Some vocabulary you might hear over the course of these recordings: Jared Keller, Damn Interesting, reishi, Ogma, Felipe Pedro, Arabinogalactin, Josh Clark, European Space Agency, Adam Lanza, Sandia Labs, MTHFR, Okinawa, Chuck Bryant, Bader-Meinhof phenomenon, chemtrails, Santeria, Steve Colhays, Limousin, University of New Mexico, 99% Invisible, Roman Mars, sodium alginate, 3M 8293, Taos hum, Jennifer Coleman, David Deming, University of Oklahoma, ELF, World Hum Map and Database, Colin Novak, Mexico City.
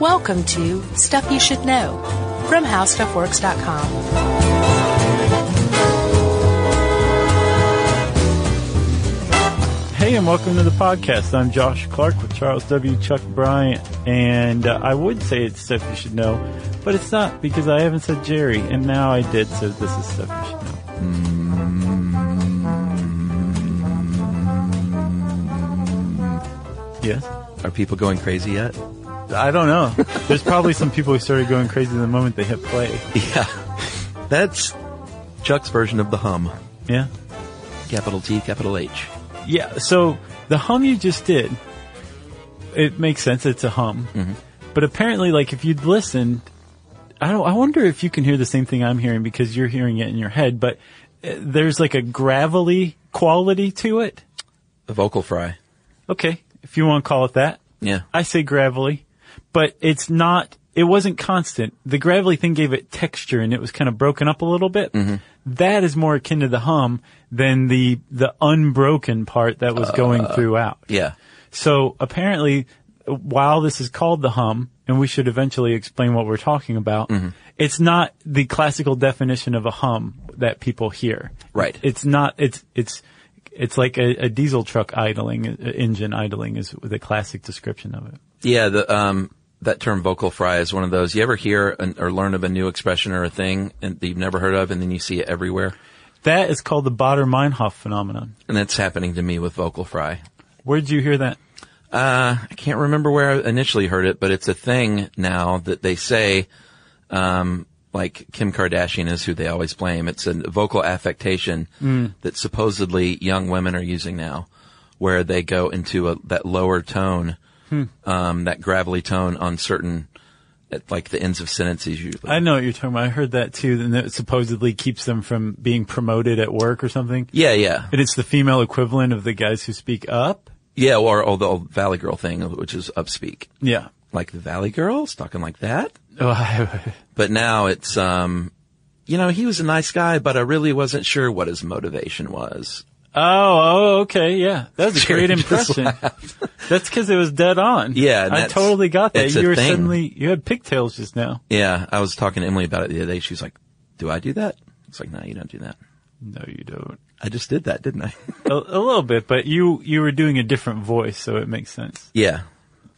Welcome to Stuff You Should Know from HowStuffWorks.com. Hey, and welcome to the podcast. I'm Josh Clark with Charles W. Chuck Bryant, and I would say it's Stuff You Should Know, but it's not because I haven't said Jerry, and now I did, so this is Stuff You Should Know. Mm-hmm. Yes? Are people going crazy yet? I don't know. There's probably some people who started going crazy the moment they hit play. Yeah. That's Chuck's version of the hum. Yeah. Capital T, capital H. Yeah, so the hum you just did, it makes sense. It's a hum. Mm-hmm. But apparently, like, if you'd listened, I wonder if you can hear the same thing I'm hearing because you're hearing it in your head, but there's like a gravelly quality to it. A vocal fry. Okay, if you want to call it that. Yeah. I say gravelly, but it's not, it wasn't constant. The gravelly thing gave it texture and it was kind of broken up a little bit. Mm-hmm. That is more akin to the hum than the unbroken part that was going throughout. Yeah. So apparently, while this is called the hum, and we should eventually explain what we're talking about, mm-hmm. It's not the classical definition of a hum that people hear. Right. It's not, it's like a diesel truck idling, engine idling is the classic description of it. Yeah, that term vocal fry is one of those. You ever hear or learn of a new expression or a thing that you've never heard of and then you see it everywhere? That is called the Bader-Meinhof phenomenon. And that's happening to me with vocal fry. Where did you hear that? I can't remember where I initially heard it, but it's a thing now that they say, like Kim Kardashian is who they always blame. It's a vocal affectation that supposedly young women are using now where they go into that lower tone. That gravelly tone on certain, like the ends of sentences usually. I know what you're talking about. I heard that too, and that supposedly keeps them from being promoted at work or something. Yeah, yeah. And it's the female equivalent of the guys who speak up? Yeah, or the old Valley Girl thing, which is upspeak. Yeah. Like the Valley Girls, talking like that. Oh, but now it's, you know, he was a nice guy, but I really wasn't sure what his motivation was. Oh, okay, yeah. That was a great impression. That's because it was dead on. Yeah. I totally got that. You were suddenly, you had pigtails just now. Yeah, I was talking to Emily about it the other day. She's like, do I do that? It's like, no, you don't do that. No, you don't. I just did that, didn't I? a little bit, but you were doing a different voice, so it makes sense. Yeah.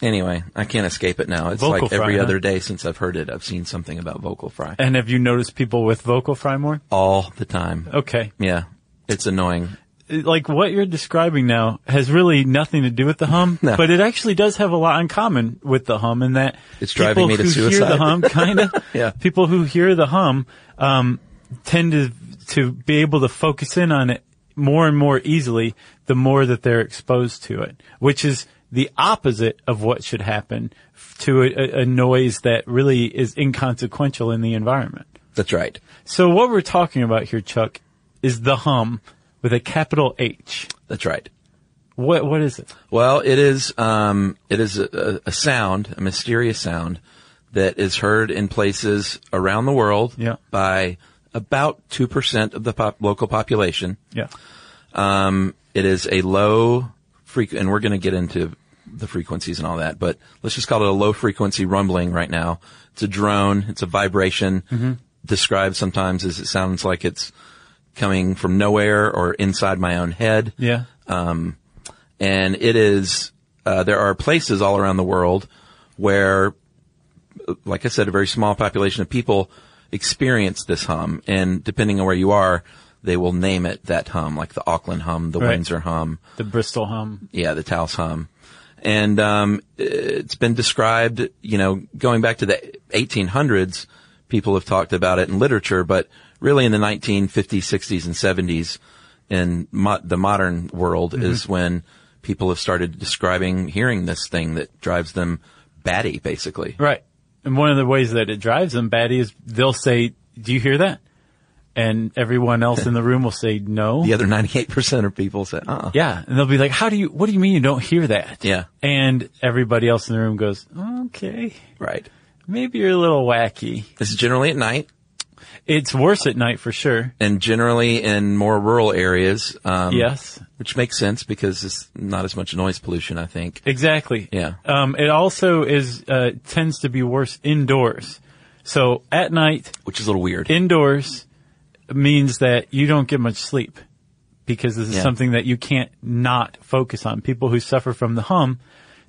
Anyway, I can't escape it now. It's vocal like every other day since I've heard it, I've seen something about vocal fry. And have you noticed people with vocal fry more? All the time. Okay. Yeah. It's annoying. Like what you're describing now has really nothing to do with the hum, no. But it actually does have a lot in common with the hum in that it's driving me to suicide. Hear the hum, kind of. Yeah. People who hear the hum tend to be able to focus in on it more and more easily the more that they're exposed to it, which is the opposite of what should happen to a noise that really is inconsequential in the environment. That's right. So what we're talking about here, Chuck, is the hum. With a capital H. That's right. What is it? Well, it is a sound, a mysterious sound that is heard in places around the world by about 2% of the local population. Yeah. It is a low frequency, and we're going to get into the frequencies and all that, but let's just call it a low frequency rumbling right now. It's a drone. It's a vibration described sometimes as it sounds like it's coming from nowhere or inside my own head. Yeah. And it is, there are places all around the world where, like I said, a very small population of people experience this hum. And depending on where you are, they will name it that hum, like the Auckland hum, the Windsor hum. The Bristol hum. Yeah, the Taos hum. And, it's been described, you know, going back to the 1800s, people have talked about it in literature, but really in the 1950s, 60s, and 70s in the modern world is when people have started describing hearing this thing that drives them batty, basically. Right. And one of the ways that it drives them batty is they'll say, do you hear that? And everyone else in the room will say no. The other 98% of people say, uh-uh. Yeah. And they'll be like, what do you mean you don't hear that? Yeah. And everybody else in the room goes, okay. Right. Maybe you're a little wacky. This is generally at night. It's worse at night for sure. And generally in more rural areas. Yes. Which makes sense because it's not as much noise pollution, I think. Exactly. Yeah. It also is, tends to be worse indoors. So at night. Which is a little weird. Indoors means that you don't get much sleep because this is something that you can't not focus on. People who suffer from the hum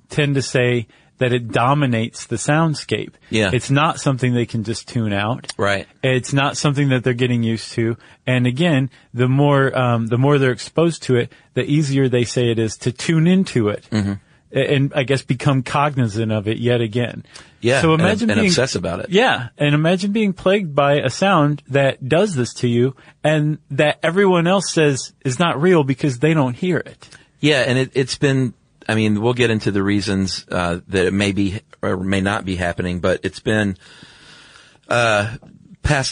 tend to say that it dominates the soundscape. Yeah. It's not something they can just tune out. Right. It's not something that they're getting used to. And again, the more they're exposed to it, the easier they say it is to tune into it. Mm-hmm. And I guess become cognizant of it yet again. Yeah. So imagine and being obsessed about it. Yeah. And imagine being plagued by a sound that does this to you and that everyone else says is not real because they don't hear it. Yeah. And it's been, I mean, we'll get into the reasons, that it may be or may not be happening, but it's been, passed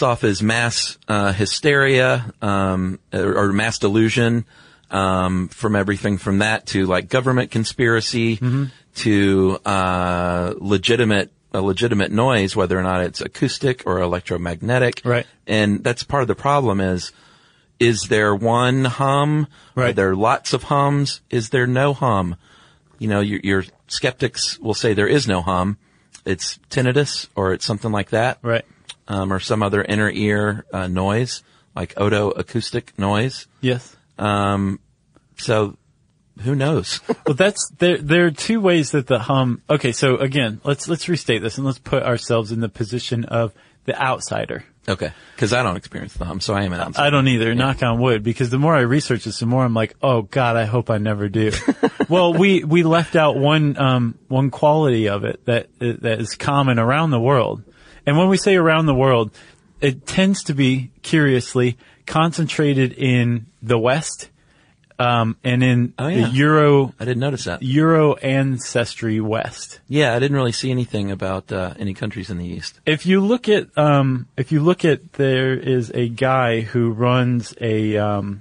off as mass, hysteria, or mass delusion. From everything from that to like government conspiracy to, legitimate noise, whether or not it's acoustic or electromagnetic. Right. And that's part of the problem is there one hum? Right. Are there lots of hums? Is there no hum? You know, your skeptics will say there is no hum. It's tinnitus or it's something like that. Right. Or some other inner ear, noise, like otoacoustic noise. Yes. So who knows? Well, there are two ways that the hum, okay, so again, let's restate this and let's put ourselves in the position of the outsider. Okay. Cause I don't experience the hum, so I am an outsider. I don't either. Yeah. Knock on wood, because the more I research this, the more I'm like, oh God, I hope I never do. Well, we left out one quality of it that is common around the world. And when we say around the world, it tends to be, curiously, concentrated in the West, and in the Euro. I didn't notice that. Euro ancestry West. Yeah, I didn't really see anything about, any countries in the East. If you look at, there is a guy who runs a, Is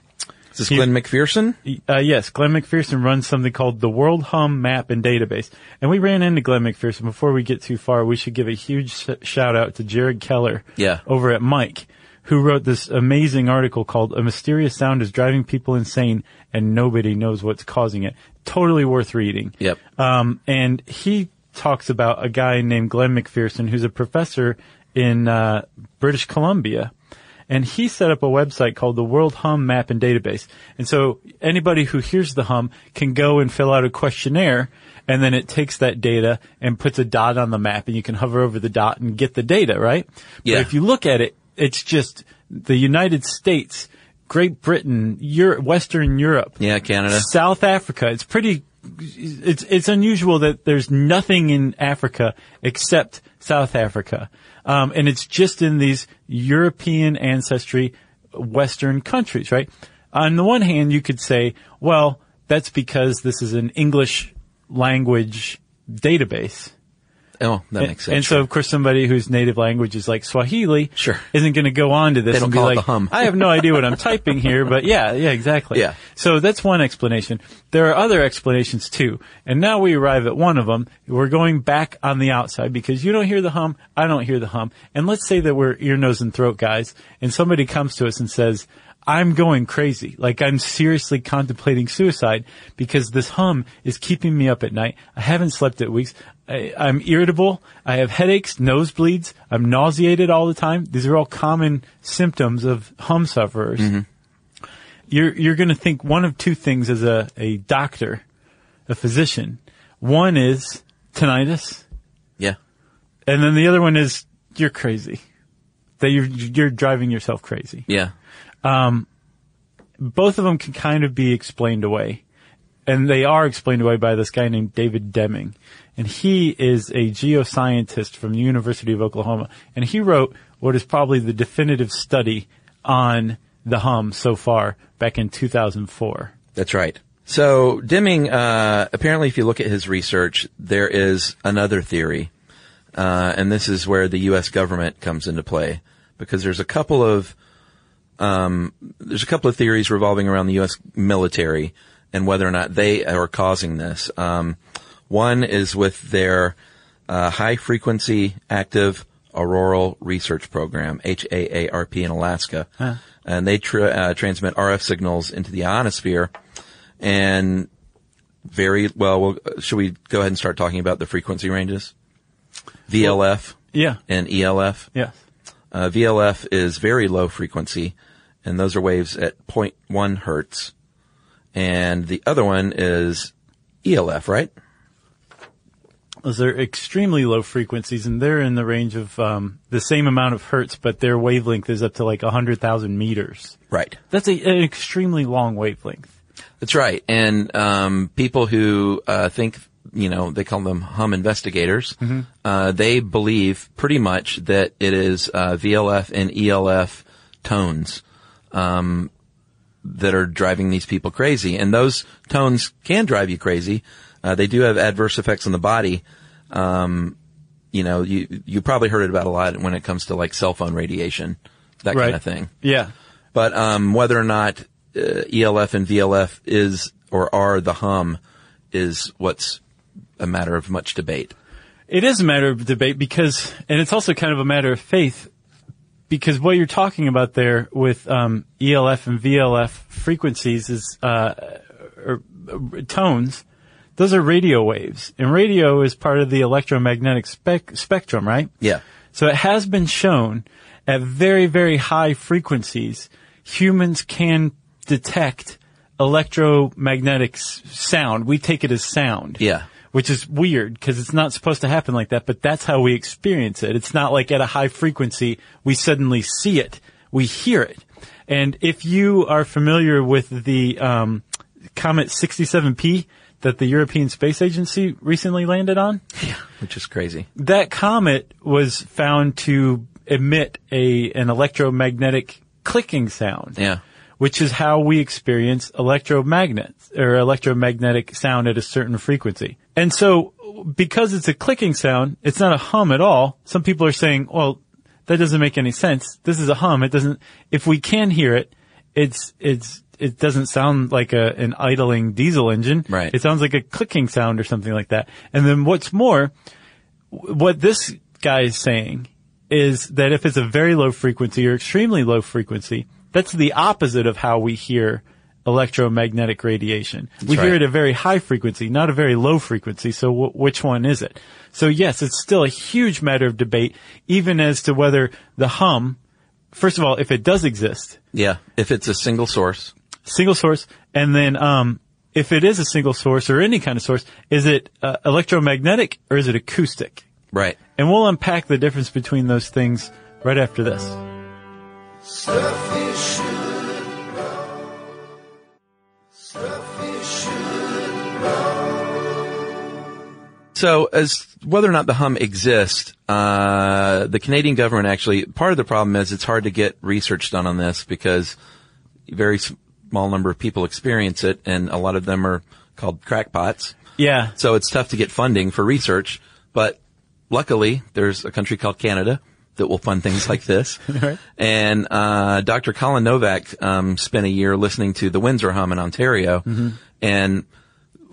this Glenn McPherson? Yes, Glenn McPherson runs something called the World Hum Map and Database. And we ran into Glenn McPherson. Before we get too far, we should give a huge shout out to Jared Keller over at Mike, who wrote this amazing article called A Mysterious Sound is Driving People Insane and Nobody Knows What's Causing It. Totally worth reading. Yep. And he talks about a guy named Glenn McPherson, who's a professor in British Columbia. And he set up a website called the World Hum Map and Database. And so anybody who hears the hum can go and fill out a questionnaire, and then it takes that data and puts a dot on the map, and you can hover over the dot and get the data, right? Yeah. But if you look at it, it's just the United States, Great Britain, Europe, Western Europe. Yeah, Canada. South Africa. It's pretty, it's unusual that there's nothing in Africa except South Africa. And it's just in these European ancestry Western countries, right? On the one hand, you could say, well, that's because this is an English language database. Oh, that makes sense. And so, of course, somebody whose native language is like Swahili isn't going to go on to this and be like, I have no idea what I'm typing here, but yeah, exactly. Yeah. So that's one explanation. There are other explanations, too. And now we arrive at one of them. We're going back on the outside because you don't hear the hum, I don't hear the hum. And let's say that we're ear, nose, and throat guys, and somebody comes to us and says, I'm going crazy. Like, I'm seriously contemplating suicide because this hum is keeping me up at night. I haven't slept in weeks. I'm irritable. I have headaches, nosebleeds. I'm nauseated all the time. These are all common symptoms of hum sufferers. Mm-hmm. You're going to think one of two things as a doctor, a physician. One is tinnitus. Yeah. And then the other one is you're crazy. That you're driving yourself crazy. Yeah. Both of them can kind of be explained away, and they are explained away by this guy named David Deming, and he is a geoscientist from the University of Oklahoma, and he wrote what is probably the definitive study on the hum so far back in 2004. That's right. So Deming, apparently if you look at his research, there is another theory, and this is where the U.S. government comes into play, because there's a couple of theories revolving around the U.S. military and whether or not they are causing this. One is with their high frequency active Auroral Research Program, HAARP in Alaska. Huh. And they transmit RF signals into the ionosphere. And should we go ahead and start talking about the frequency ranges? VLF and ELF. Yeah. VLF is very low frequency, and those are waves at 0.1 hertz. And the other one is ELF, right? Those are extremely low frequencies, and they're in the range of the same amount of hertz, but their wavelength is up to like 100,000 meters. Right. That's an extremely long wavelength. That's right. And people who think, you know, they call them hum investigators, mm-hmm. They believe pretty much that it is VLF and ELF tones that are driving these people crazy. And those tones can drive you crazy. They do have adverse effects on the body. You know, you probably heard it about a lot when it comes to like cell phone radiation, that right. kind of thing. Yeah. But whether or not ELF and VLF is or are the hum is what's a matter of much debate. It is a matter of debate because, and it's also kind of a matter of faith, because what you're talking about there with ELF and VLF frequencies is or tones. Those are radio waves, and radio is part of the electromagnetic spectrum, right? Yeah. So it has been shown at very, very high frequencies, humans can detect electromagnetic sound. We take it as sound. Yeah. Which is weird because it's not supposed to happen like that, but that's how we experience it. It's not like at a high frequency, we suddenly see it. We hear it. And if you are familiar with the comet 67P, that the European Space Agency recently landed on. Yeah, which is crazy. That comet was found to emit an electromagnetic clicking sound. Yeah. Which is how we experience electromagnetic sound at a certain frequency. And so because it's a clicking sound, it's not a hum at all. Some people are saying, well, that doesn't make any sense. This is a hum. It doesn't, if we can hear it, it doesn't sound like an idling diesel engine. Right. It sounds like a clicking sound or something like that. And then what's more, what this guy is saying is that if it's a very low frequency or extremely low frequency, that's the opposite of how we hear electromagnetic radiation. That's we right. hear it at a very high frequency, not a very low frequency. So which one is it? So yes, it's still a huge matter of debate, even as to whether the hum, first of all, if it does exist. Yeah. If it's a single source. Single source, and then if it is a single source or any kind of source, is it electromagnetic or is it acoustic? Right. And we'll unpack the difference between those things right after this. So as whether or not the hum exists, the Canadian government actually, part of the problem is it's hard to get research done on this because very small number of people experience it, and a lot of them are called crackpots. Yeah. So it's tough to get funding for research, but luckily there's a country called Canada that will fund things like this. Right. And Dr. Colin Novak spent a year listening to the Windsor Hum in Ontario, mm-hmm. and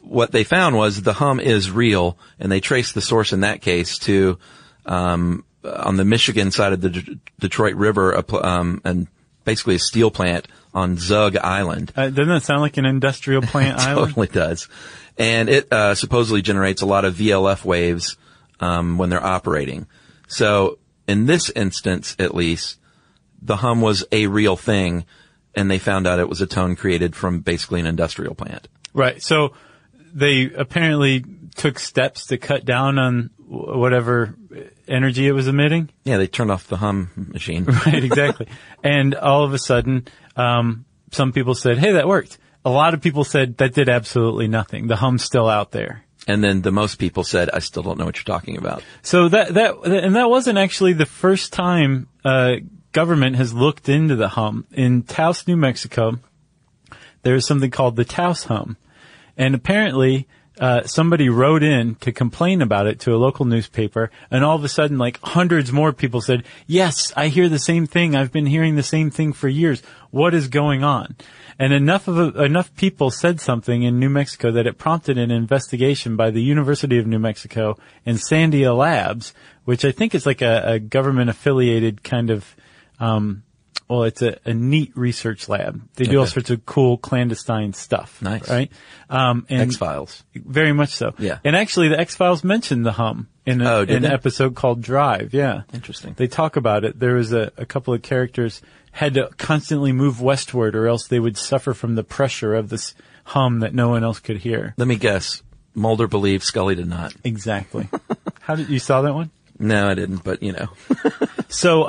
what they found was the hum is real, and they traced the source in that case to on the Michigan side of the Detroit River, and basically a steel plant on Zug Island. Doesn't that sound like an industrial plant island? Totally does. And it supposedly generates a lot of VLF waves when they're operating. So in this instance, at least, the hum was a real thing, and they found out it was a tone created from basically an industrial plant. Right. So they apparently took steps to cut down on whatever energy it was emitting. Yeah, they turned off the hum machine. Right, exactly. And all of a sudden, some people said, hey, that worked. A lot of people said that did absolutely nothing. The hum's still out there. And then the most people said, I still don't know what you're talking about. So that wasn't actually the first time government has looked into the hum. In Taos, New Mexico, there is something called the Taos hum. And apparently somebody wrote in to complain about it to a local newspaper, and all of a sudden, like, hundreds more people said, yes, I hear the same thing. I've been hearing the same thing for years. What is going on? And enough people said something in New Mexico that it prompted an investigation by the University of New Mexico and Sandia Labs, which I think is like a government-affiliated kind of well, it's a neat research lab. They do all sorts of cool clandestine stuff. Nice. Right? X-Files. Very much so. Yeah. And actually, the X-Files mentioned the hum in an episode called Drive. Yeah. Interesting. They talk about it. There was a couple of characters had to constantly move westward or else they would suffer from the pressure of this hum that no one else could hear. Let me guess. Mulder believed, Scully did not. Exactly. How did you saw that one? No, I didn't, but you know. So,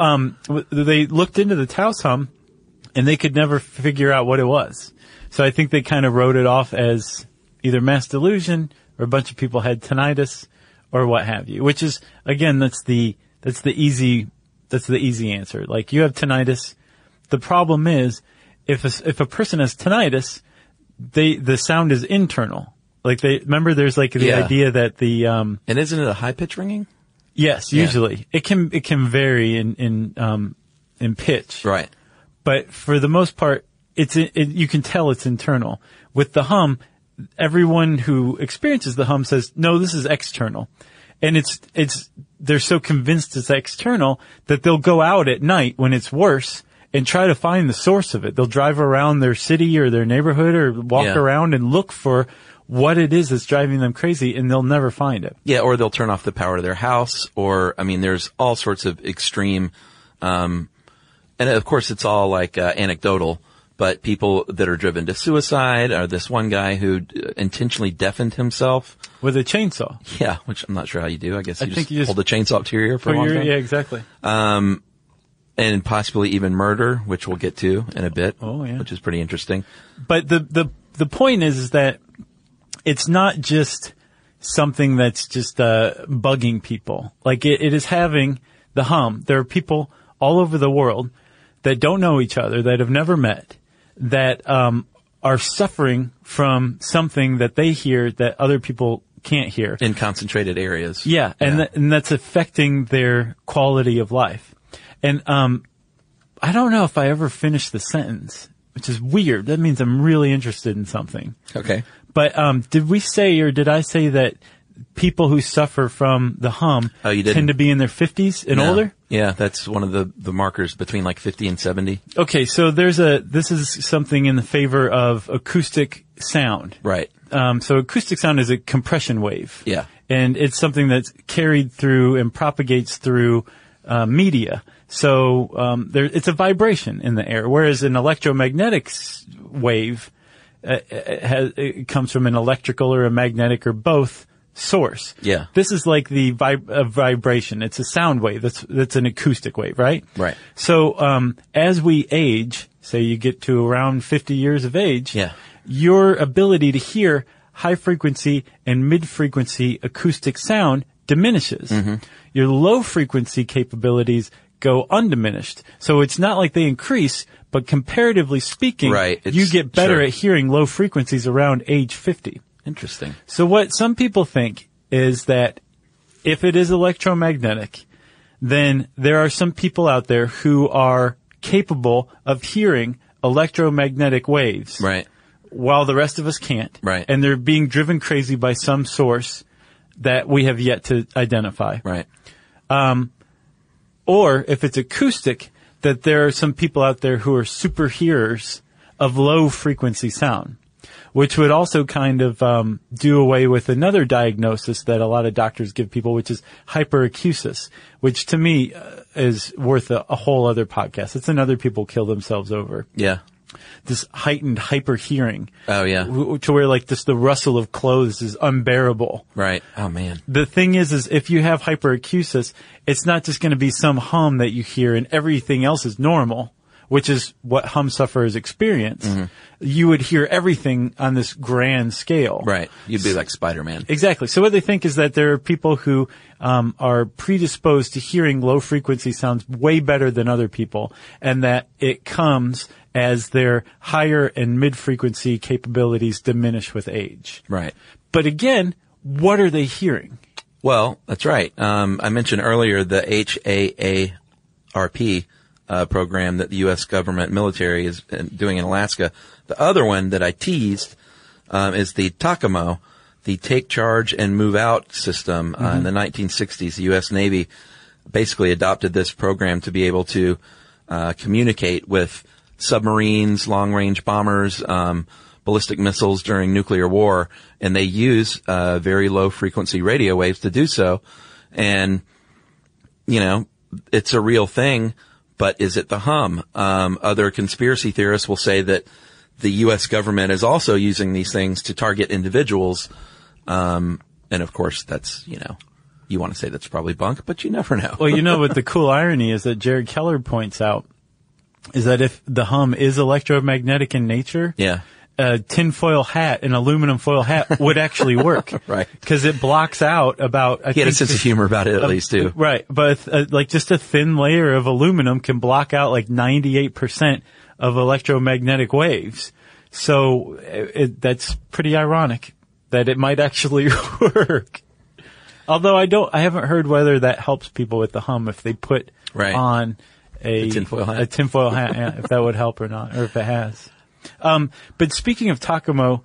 they looked into the Taos hum and they could never figure out what it was. So I think they kind of wrote it off as either mass delusion or a bunch of people had tinnitus or what have you, which is, again, that's the easy answer. Like, you have tinnitus. The problem is if a person has tinnitus, the sound is internal. Like, there's like the idea that and isn't it a high pitch ringing? Yes, usually. Yeah. It can vary in pitch. Right. But for the most part, you can tell it's internal. With the hum, everyone who experiences the hum says, no, this is external. And they're so convinced it's external that they'll go out at night when it's worse and try to find the source of it. They'll drive around their city or their neighborhood or walk around and look for what it is that's driving them crazy, and they'll never find it. Yeah, or they'll turn off the power to their house, or, I mean, there's all sorts of extreme, and of course it's all like, anecdotal, but people that are driven to suicide, or this one guy who intentionally deafened himself. With a chainsaw. Yeah, which I'm not sure how you do. I guess you just hold the chainsaw up to your ear for a long time. Yeah, exactly. And possibly even murder, which we'll get to in a bit. Oh, yeah. Which is pretty interesting. But the point is that it's not just something that's just bugging people. Like, it is having the hum. There are people all over the world that don't know each other, that have never met, that are suffering from something that they hear that other people can't hear. In concentrated areas. Yeah, and that's affecting their quality of life. And I don't know if I ever finished the sentence, which is weird. That means I'm really interested in something. Okay. But did we say, or did I say, that people who suffer from the hum tend to be in their 50s and older? Yeah, that's one of the markers, between like 50 and 70. Okay, so this is something in the favor of acoustic sound. Right. So acoustic sound is a compression wave. Yeah. And it's something that's carried through and propagates through media. So it's a vibration in the air, whereas an electromagnetic wave it comes from an electrical or a magnetic or both source. Yeah. This is like the vibration. It's a sound wave. That's an acoustic wave, right? Right. So, as we age, say you get to around 50 years of age, your ability to hear high frequency and mid frequency acoustic sound diminishes. Mm-hmm. Your low frequency capabilities go undiminished. So it's not like they increase, but comparatively speaking, you get better at hearing low frequencies around age 50. Interesting. So what some people think is that if it is electromagnetic, then there are some people out there who are capable of hearing electromagnetic waves. Right. While the rest of us can't. Right. And they're being driven crazy by some source that we have yet to identify. Right. Or if it's acoustic, that there are some people out there who are super hearers of low frequency sound, which would also kind of do away with another diagnosis that a lot of doctors give people, which is hyperacusis, which to me is worth a whole other podcast. It's another people kill themselves over. Yeah. This heightened hyper hearing. Oh, yeah. To where, like, just the rustle of clothes is unbearable. Right. Oh, man. The thing is if you have hyperacusis, it's not just going to be some hum that you hear and everything else is normal, which is what hum sufferers experience. Mm-hmm. You would hear everything on this grand scale. Right. You'd be like Spider-Man. Exactly. So what they think is that there are people who are predisposed to hearing low frequency sounds way better than other people, and that it comes as their higher and mid-frequency capabilities diminish with age. Right. But again, what are they hearing? Well, that's right. I mentioned earlier the HAARP program that the U.S. government military is doing in Alaska. The other one that I teased is the TACAMO, the Take Charge and Move Out system. In the 1960s, the U.S. Navy basically adopted this program to be able to communicate with submarines, long-range bombers, ballistic missiles during nuclear war, and they use very low-frequency radio waves to do so. And, you know, it's a real thing, but is it the hum? Other conspiracy theorists will say that the U.S. government is also using these things to target individuals. And, of course, that's, you know, you want to say that's probably bunk, but you never know. Well, you know what the cool irony is that Jared Keller points out is that if the hum is electromagnetic in nature, a tin foil hat, an aluminum foil hat would actually work. Right. Because it blocks out about... He had a sense of humor about it at least, too. Right. But like just a thin layer of aluminum can block out like 98% of electromagnetic waves. So that's pretty ironic that it might actually work. Although I haven't heard whether that helps people with the hum if they put on... a tinfoil hat, yeah, if that would help or not, or if it has. But speaking of TACAMO,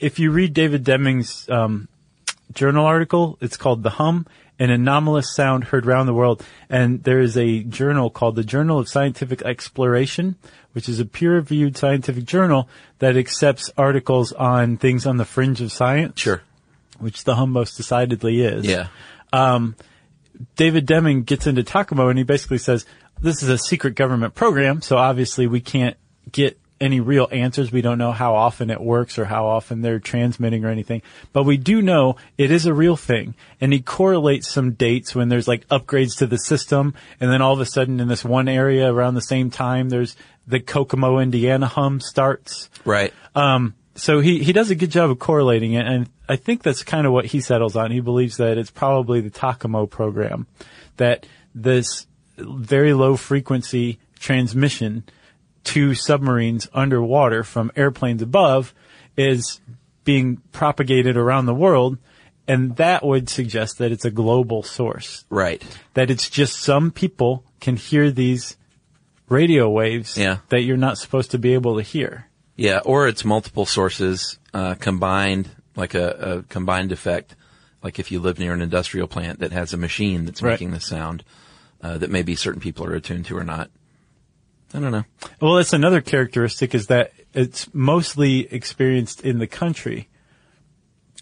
if you read David Deming's journal article, it's called The Hum, an anomalous sound heard around the world. And there is a journal called the Journal of Scientific Exploration, which is a peer-reviewed scientific journal that accepts articles on things on the fringe of science. Sure. Which The Hum most decidedly is. Yeah. David Deming gets into TACAMO and he basically says, this is a secret government program, so obviously we can't get any real answers. We don't know how often it works or how often they're transmitting or anything. But we do know it is a real thing. And he correlates some dates when there's like upgrades to the system. And then all of a sudden in this one area around the same time, there's the Kokomo, Indiana hum starts. Right. So he does a good job of correlating it, and I think that's kind of what he settles on. He believes that it's probably the TACAMO program, that this very low-frequency transmission to submarines underwater from airplanes above is being propagated around the world, and that would suggest that it's a global source. Right. That it's just some people can hear these radio waves that you're not supposed to be able to hear. Yeah, or it's multiple sources combined, like a combined effect, like if you live near an industrial plant that has a machine that's making the sound that maybe certain people are attuned to or not. I don't know. Well, that's another characteristic is that it's mostly experienced in the country.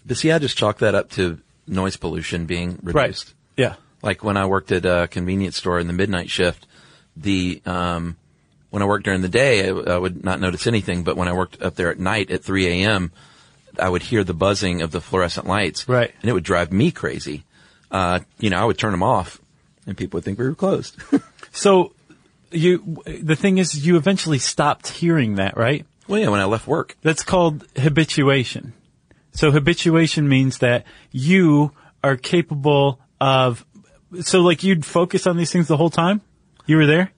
But see, I just chalk that up to noise pollution being reduced. Right. Yeah. Like when I worked at a convenience store in the midnight shift, when I worked during the day, I would not notice anything, but when I worked up there at night at 3 a.m., I would hear the buzzing of the fluorescent lights. Right. And it would drive me crazy. You know, I would turn them off, and people would think we were closed. So the thing is, you eventually stopped hearing that, right? Well, yeah, when I left work. That's called habituation. So habituation means that you are capable of... So, like, you'd focus on these things the whole time? You were there?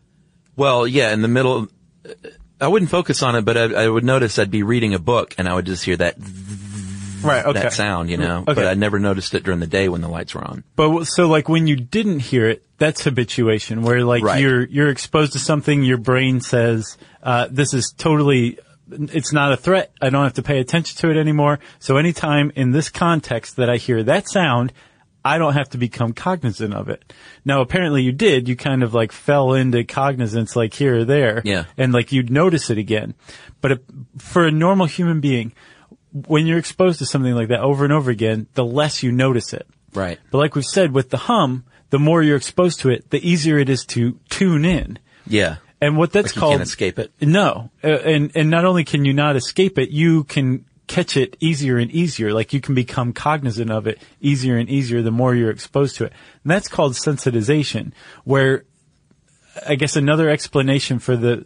Well, yeah, in the middle, I wouldn't focus on it, but I would notice I'd be reading a book and I would just hear that, that sound, you know, but I never noticed it during the day when the lights were on. But so like when you didn't hear it, that's habituation where like you're exposed to something, your brain says, this is totally, it's not a threat. I don't have to pay attention to it anymore. So anytime in this context that I hear that sound, I don't have to become cognizant of it. Now, apparently you did. You kind of like fell into cognizance like here or there. Yeah. And like you'd notice it again. But for a normal human being, when you're exposed to something like that over and over again, the less you notice it. Right. But like we've said, with the hum, the more you're exposed to it, the easier it is to tune in. Yeah. And what that's like called... You can't escape it. No. And not only can you not escape it, you can... catch it easier and easier. Like you can become cognizant of it easier and easier the more you're exposed to it. And that's called sensitization, where I guess another explanation for the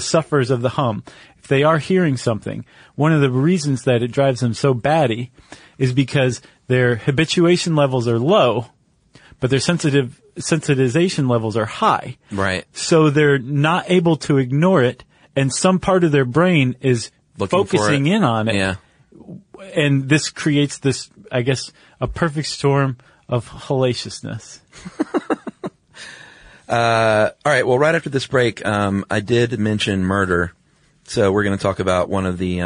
sufferers of the hum, if they are hearing something, one of the reasons that it drives them so batty is because their habituation levels are low but their sensitization levels are high. Right. So they're not able to ignore it, and some part of their brain is focusing in on it. Yeah. And this creates this, I guess, a perfect storm of hilariousness. All right. Well, right after this break, I did mention murder. So we're going to talk about one of the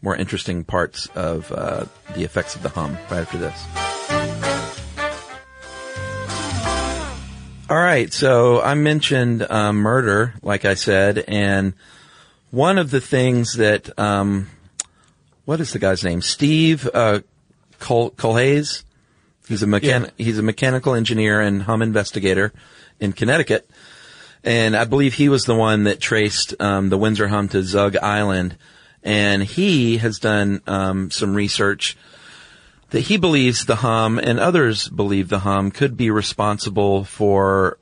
more interesting parts of the effects of the hum right after this. All right. So I mentioned murder, like I said, and one of the things that what is the guy's name? Steve Colhays. He's a he's a mechanical engineer and hum investigator in Connecticut, and I believe he was the one that traced the Windsor Hum to Zug Island, and he has done some research that he believes the hum, and others believe the hum, could be responsible for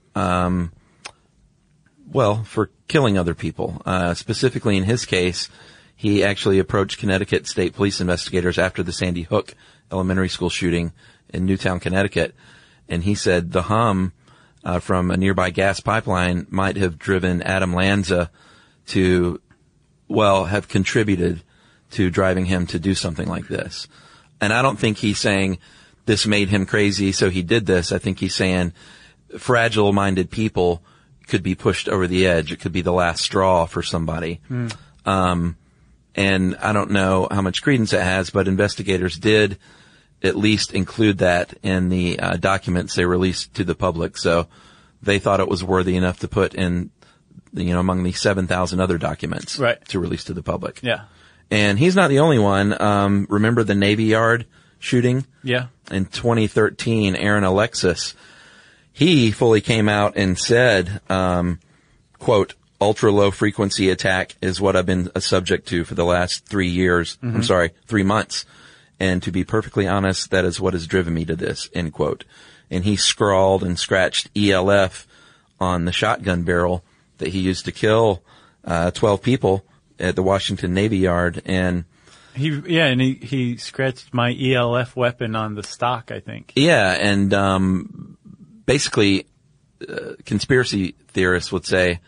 for killing other people. Specifically in his case, he actually approached Connecticut State Police investigators after the Sandy Hook Elementary School shooting in Newtown, Connecticut, and he said the hum from a nearby gas pipeline might have driven Adam Lanza to, have contributed to driving him to do something like this. And I don't think he's saying this made him crazy, so he did this. I think he's saying fragile-minded people could be pushed over the edge. It could be the last straw for somebody. Mm. And I don't know how much credence it has, but investigators did at least include that in the documents they released to the public. So they thought it was worthy enough to put in, among the 7,000 other documents to release to the public. Yeah. And he's not the only one. Remember the Navy Yard shooting? Yeah. In 2013, Aaron Alexis, he fully came out and said, quote, ultra low frequency attack is what I've been a subject to for the last 3 months. And to be perfectly honest, that is what has driven me to this, end quote. And he scrawled and scratched ELF on the shotgun barrel that he used to kill 12 people at the Washington Navy Yard. And he scratched my ELF weapon on the stock, I think. Yeah, and basically conspiracy theorists would say,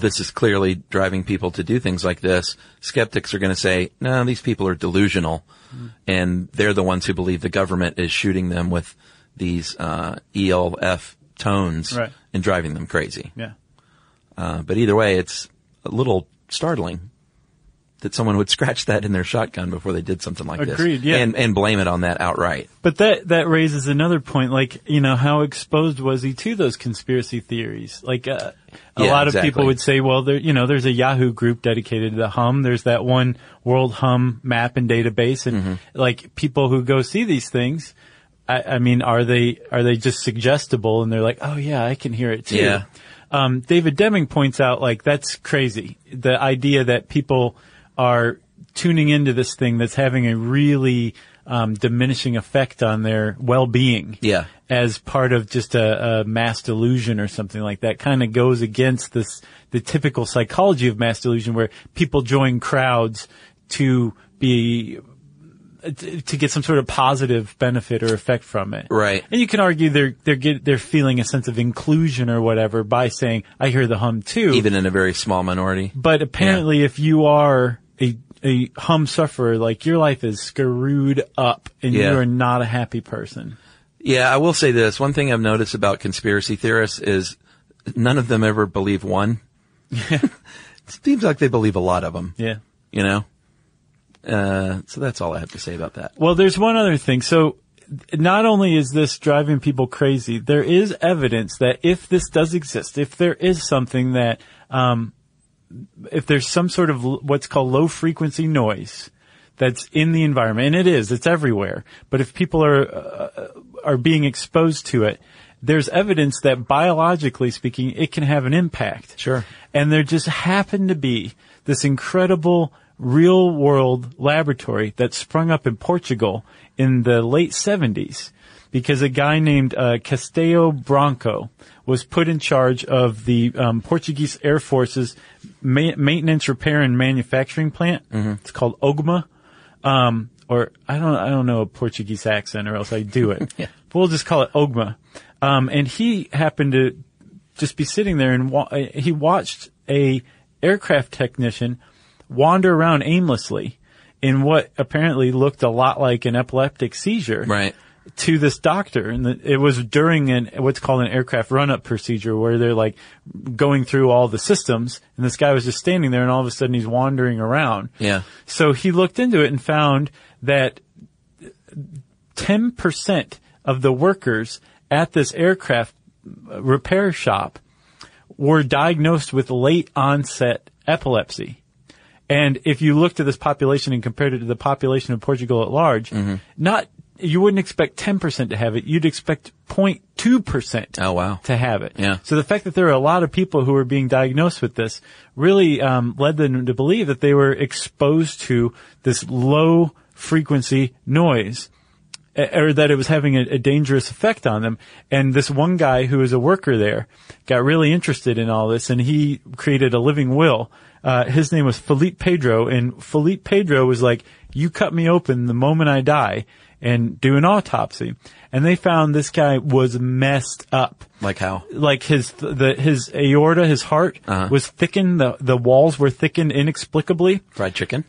this is clearly driving people to do things like this. Skeptics are going to say, no, these people are delusional. Mm. And they're the ones who believe the government is shooting them with these ELF tones and driving them crazy. Yeah. But either way, it's a little startling that someone would scratch that in their shotgun before they did something like this. Agreed, yeah. And blame it on that outright. But that raises another point, how exposed was he to those conspiracy theories? A lot of people would say, there's a Yahoo group dedicated to the hum. There's that one World Hum Map and Database. And people who go see these things, I mean, are they just suggestible? And they're like, oh yeah, I can hear it too. Yeah. David Deming points out, that's crazy. The idea that people are tuning into this thing that's having a really diminishing effect on their well-being as part of just a mass delusion or something like that kind of goes against the typical psychology of mass delusion where people join crowds to get some sort of positive benefit or effect from it. Right. And you can argue they're feeling a sense of inclusion or whatever by saying, I hear the hum too. Even in a very small minority. But apparently if you are a hum sufferer, your life is screwed up and you are not a happy person. Yeah, I will say this. One thing I've noticed about conspiracy theorists is none of them ever believe one. It seems like they believe a lot of them. Yeah. So that's all I have to say about that. Well, there's one other thing. So not only is this driving people crazy, there is evidence that if this does exist, if there is something that if there's some sort of what's called low-frequency noise that's in the environment, and it's everywhere, but if people are being exposed to it, there's evidence that biologically speaking, it can have an impact. Sure. And there just happened to be this incredible real-world laboratory that sprung up in Portugal in the late 70s because a guy named Castelo Branco was put in charge of the Portuguese Air Force's maintenance, repair, and manufacturing plant. Mm-hmm. It's called Ogma, or I don't know a Portuguese accent, or else I do it. But we'll just call it Ogma. And he happened to just be sitting there, and he watched a aircraft technician wander around aimlessly in what apparently looked a lot like an epileptic seizure. Right. To this doctor, and it was during what's called an aircraft run-up procedure, where they're like going through all the systems, and this guy was just standing there, and all of a sudden he's wandering around. Yeah. So he looked into it and found that 10% of the workers at this aircraft repair shop were diagnosed with late-onset epilepsy. And if you looked at this population and compared it to the population of Portugal at large, mm-hmm. You wouldn't expect 10% to have it. You'd expect 0.2% oh, wow. to have it. Yeah. So the fact that there are a lot of people who are being diagnosed with this really led them to believe that they were exposed to this low-frequency noise, or that it was having a dangerous effect on them. And this one guy who was a worker there got really interested in all this, and he created a living will. His name was Felipe Pedro, and Felipe Pedro was like, "You cut me open the moment I die, and do an autopsy." And they found this guy was messed up. Like how? Like his aorta, his heart, was thickened. The walls were thickened inexplicably. Fried chicken?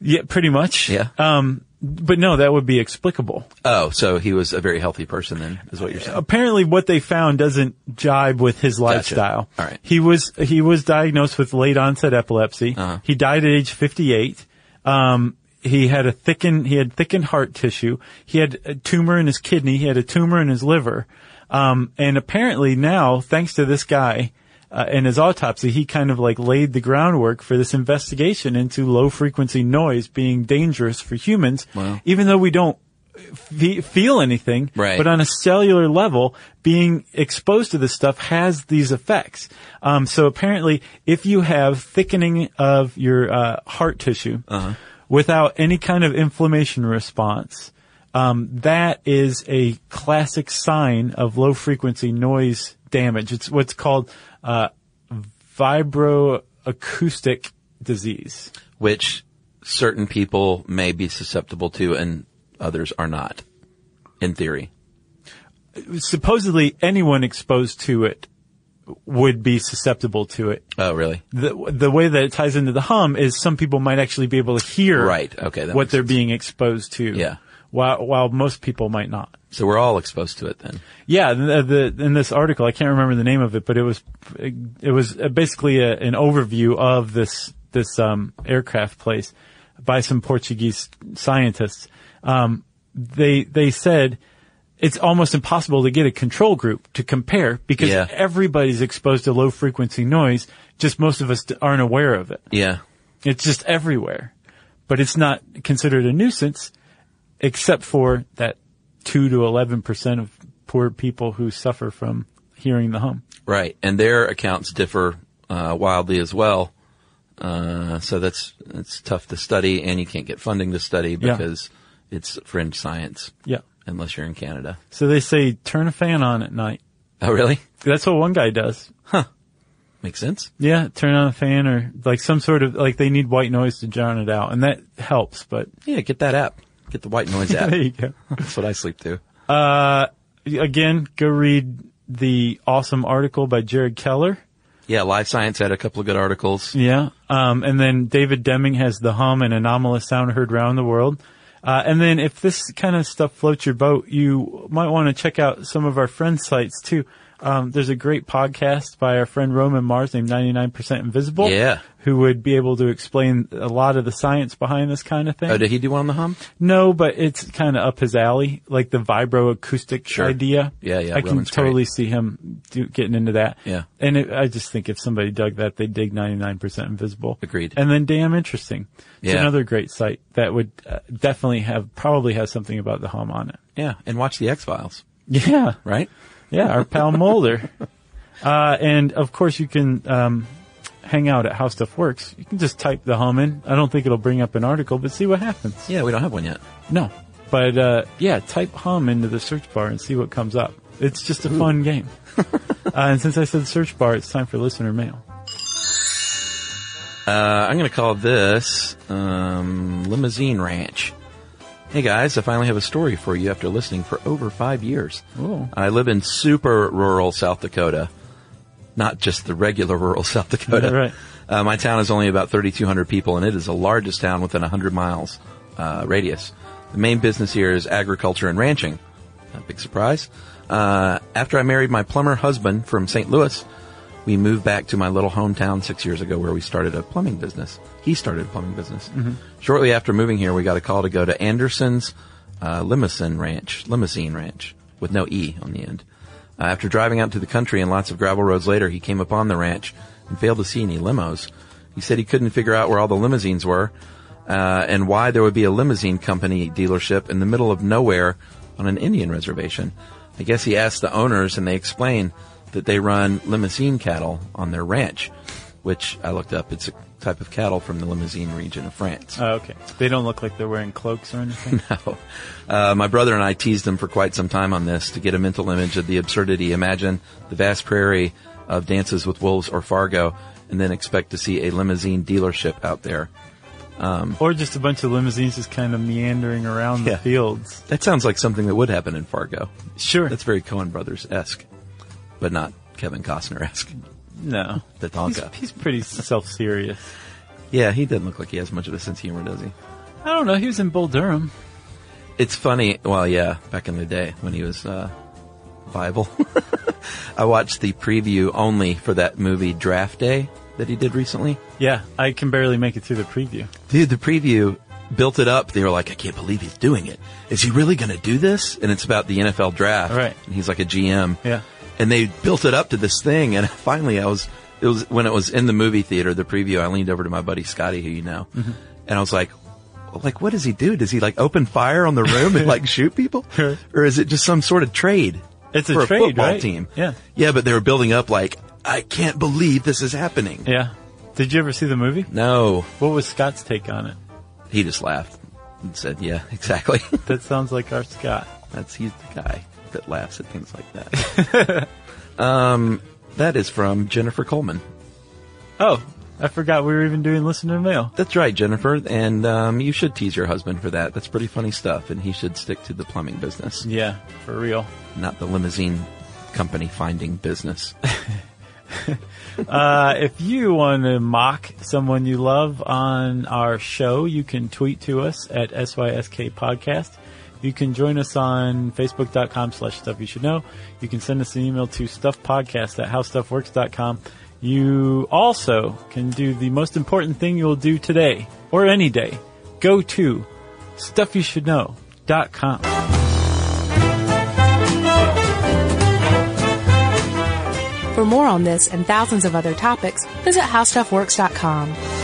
Yeah, pretty much. Yeah. But no, that would be explicable. Oh, so he was a very healthy person then, is what you're saying. Apparently what they found doesn't jibe with his lifestyle. Gotcha. All right. He was diagnosed with late onset epilepsy. Uh-huh. He died at age 58. He had thickened heart tissue. He had a tumor in his kidney. He had a tumor in his liver. And apparently now, thanks to this guy, and his autopsy, he kind of like laid the groundwork for this investigation into low frequency noise being dangerous for humans. Wow. Even though we don't feel anything, right. But on a cellular level, being exposed to this stuff has these effects. So apparently if you have thickening of your, heart tissue, uh-huh. without any kind of inflammation response, that is a classic sign of low-frequency noise damage. It's what's called vibroacoustic disease, which certain people may be susceptible to and others are not, in theory. Supposedly, anyone exposed to it would be susceptible to it. Oh, really? The way that it ties into the hum is some people might actually be able to hear right. Okay, what they're being exposed to. Yeah. While most people might not. So we're all exposed to it then. Yeah. In this article, I can't remember the name of it, but it was basically an overview of this aircraft place by some Portuguese scientists. They said, it's almost impossible to get a control group to compare because everybody's exposed to low frequency noise. Just most of us aren't aware of it. Yeah. It's just everywhere, but it's not considered a nuisance except for that 2 to 11% of poor people who suffer from hearing the hum. Right. And their accounts differ, wildly as well. So it's tough to study, and you can't get funding to study because it's fringe science. Yeah. Unless you're in Canada. So they say turn a fan on at night. Oh, really? That's what one guy does. Huh. Makes sense. Yeah, turn on a fan or like some sort of, like they need white noise to drown it out, and that helps, but. Yeah, get that app. Get the white noise app. There you go. That's what I sleep to. Again, go read the awesome article by Jared Keller. Yeah, Live Science had a couple of good articles. Yeah. And then David Deming has The Hum, an anomalous sound heard around the world. And then if this kind of stuff floats your boat, you might want to check out some of our friends' sites too. There's a great podcast by our friend Roman Mars named 99% Invisible. Yeah. Who would be able to explain a lot of the science behind this kind of thing. Oh, did he do one on the hum? No, but it's kind of up his alley, like the vibroacoustic idea. Yeah, yeah. I Roman's can totally see him getting into that. Yeah. And I just think if somebody dug that, they'd dig 99% Invisible. Agreed. And then Damn Interesting. It's another great site that would definitely probably has something about the hum on it. Yeah. And watch the X-Files. Yeah. Right? Yeah, our pal Mulder. And of course you can, hang out at HowStuffWorks. You can just type the hum in. I don't think it'll bring up an article, but see what happens. Yeah, we don't have one yet. No. But, type hum into the search bar and see what comes up. It's just a fun game. And since I said search bar, it's time for listener mail. I'm gonna call this, Limousine Ranch. Hey guys, I finally have a story for you after listening for over 5 years. Ooh. I live in super rural South Dakota, not just the regular rural South Dakota. Yeah, right. My town is only about 3,200 people, and it is the largest town within 100 miles radius. The main business here is agriculture and ranching. Not a big surprise. After I married my plumber husband from St. Louis, we moved back to my little hometown 6 years ago where we started a plumbing business. He started a plumbing business. Mm-hmm. Shortly after moving here, we got a call to go to Anderson's Limousine Ranch, with no E on the end. After driving out to the country and lots of gravel roads later, he came upon the ranch and failed to see any limos. He said he couldn't figure out where all the limousines were and why there would be a limousine company dealership in the middle of nowhere on an Indian reservation. I guess he asked the owners, and they explained that they run limousine cattle on their ranch, which I looked up. It's a type of cattle from the Limousin region of France. Oh, okay. They don't look like they're wearing cloaks or anything? No. My brother and I teased him for quite some time on this to get a mental image of the absurdity. Imagine the vast prairie of Dances with Wolves or Fargo, and then expect to see a limousine dealership out there. Or just a bunch of limousines just kind of meandering around the fields. That sounds like something that would happen in Fargo. Sure. That's very Coen Brothers-esque. But not Kevin Costner-esque. No. The Tonka. He's pretty self-serious. Yeah, he doesn't look like he has much of a sense of humor, does he? I don't know. He was in Bull Durham. It's funny. Well, yeah, back in the day when he was viable. I watched the preview only for that movie Draft Day that he did recently. Yeah, I can barely make it through the preview. Dude, the preview built it up. They were like, I can't believe he's doing it. Is he really going to do this? And it's about the NFL draft. Right. And he's like a GM. Yeah. And they built it up to this thing, and finally when it was in the movie theater, the preview, I leaned over to my buddy Scotty, who you know, mm-hmm. and I was like, what does he do? Does he, open fire on the room and, shoot people? Or is it just some sort of trade? It's a trade, football right? team. Yeah. Yeah, but they were building up I can't believe this is happening. Yeah. Did you ever see the movie? No. What was Scott's take on it? He just laughed and said, yeah, exactly. That sounds like our Scott. He's the guy that laughs at things like that. That is from Jennifer Coleman. Oh, I forgot we were even doing listener mail. That's right, Jennifer. And you should tease your husband for that. That's pretty funny stuff, and he should stick to the plumbing business. Yeah, for real. Not the limousine company finding business. If you want to mock someone you love on our show, you can tweet to us at SYSK Podcast. You can join us on Facebook.com/Stuff You Should Know. You can send us an email to stuffpodcast@howstuffworks.com. You also can do the most important thing you'll do today or any day. Go to stuffyoushouldknow.com. For more on this and thousands of other topics, visit howstuffworks.com.